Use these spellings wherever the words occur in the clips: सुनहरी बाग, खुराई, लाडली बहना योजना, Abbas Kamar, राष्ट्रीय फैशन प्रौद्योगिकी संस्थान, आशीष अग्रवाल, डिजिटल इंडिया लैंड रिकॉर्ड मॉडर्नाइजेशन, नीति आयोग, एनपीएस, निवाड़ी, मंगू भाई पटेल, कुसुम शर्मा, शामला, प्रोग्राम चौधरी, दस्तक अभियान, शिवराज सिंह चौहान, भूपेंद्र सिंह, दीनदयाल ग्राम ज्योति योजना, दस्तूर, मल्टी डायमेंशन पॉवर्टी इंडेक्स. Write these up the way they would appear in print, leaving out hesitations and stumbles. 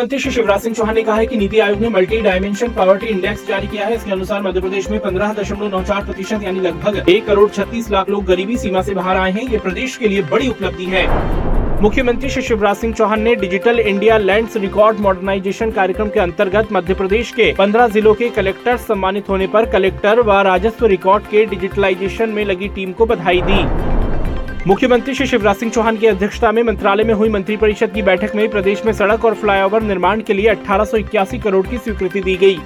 मुख्यमंत्री श्री शिवराज सिंह चौहान ने कहा है कि नीति आयोग ने मल्टी डायमेंशन पॉवर्टी इंडेक्स जारी किया है। इसके अनुसार मध्य प्रदेश में 15.94% यानी लगभग 1,36,00,000 लोग गरीबी सीमा से बाहर आए हैं। ये प्रदेश के लिए बड़ी उपलब्धि है। मुख्यमंत्री श्री शिवराज सिंह चौहान ने डिजिटल इंडिया लैंड रिकॉर्ड मॉडर्नाइजेशन कार्यक्रम के अंतर्गत मध्य प्रदेश के 15 जिलों के कलेक्टर सम्मानित होने पर कलेक्टर व राजस्व रिकॉर्ड के डिजिटलाइजेशन में लगी टीम को बधाई दी। मुख्यमंत्री श्री शिवराज सिंह चौहान की अध्यक्षता में मंत्रालय में हुई मंत्रिपरिषद की बैठक में प्रदेश में सड़क और फ्लाईओवर निर्माण के लिए 1881 करोड़ की स्वीकृति दी गयी।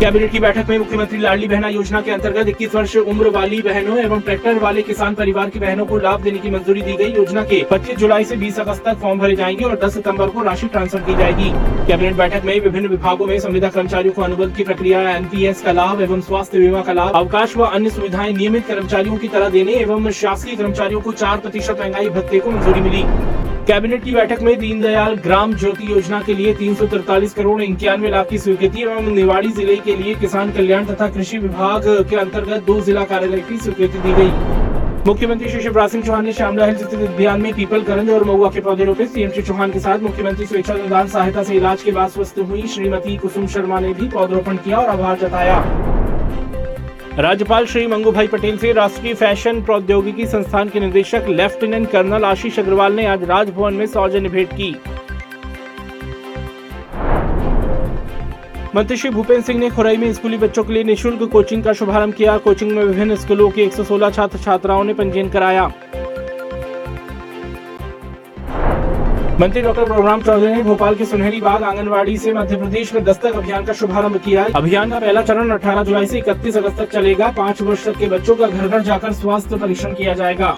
कैबिनेट की बैठक में मुख्यमंत्री लाडली बहना योजना के अंतर्गत 21 वर्ष उम्र वाली बहनों एवं ट्रैक्टर वाले किसान परिवार की बहनों को लाभ देने की मंजूरी दी गई। योजना के 25 जुलाई से 20 अगस्त तक फॉर्म भरे जाएंगे और 10 सितंबर को राशि ट्रांसफर की जाएगी। कैबिनेट बैठक में विभिन्न विभागों में संविदा कर्मचारियों को अनुबंध की प्रक्रिया, एनपीएस का लाभ एवं स्वास्थ्य बीमा का लाभ, अवकाश व अन्य सुविधाएं नियमित कर्मचारियों की तरह देने एवं शासकीय कर्मचारियों को 4% महंगाई भत्ते को मंजूरी मिली। कैबिनेट की बैठक में दीनदयाल ग्राम ज्योति योजना के लिए 343 करोड़ 91 लाख की स्वीकृति एवं निवाड़ी जिले के लिए किसान कल्याण तथा कृषि विभाग के अंतर्गत 2 जिला कार्यालय की स्वीकृति दी गई। मुख्यमंत्री श्री शिवराज सिंह चौहान ने शामला हिल स्थित उद्यान में पीपल, करंज और महुआ के पौधे रोपे। सीएम श्री चौहान के साथ मुख्यमंत्री स्वेच्छा अनुदान सहायता से इलाज के बाद स्वस्थ हुई श्रीमती कुसुम शर्मा ने भी पौधरोपण किया और आभार जताया। राज्यपाल श्री मंगू भाई पटेल से राष्ट्रीय फैशन प्रौद्योगिकी संस्थान के निदेशक लेफ्टिनेंट कर्नल आशीष अग्रवाल ने आज राजभवन में सौजन्य भेंट की। मंत्री श्री भूपेंद्र सिंह ने खुराई में स्कूली बच्चों के लिए निःशुल्क कोचिंग का शुभारंभ किया। कोचिंग में विभिन्न स्कूलों के 116 छात्र छात्राओं ने पंजीयन कराया। मंत्री डॉक्टर प्रोग्राम चौधरी ने भोपाल के सुनहरी बाग आंगनवाड़ी से मध्य प्रदेश में दस्तक अभियान का शुभारंभ किया। अभियान का पहला चरण 18 जुलाई से 31 अगस्त तक चलेगा। 5 वर्ष तक के बच्चों का घर घर जाकर स्वास्थ्य परीक्षण किया जाएगा।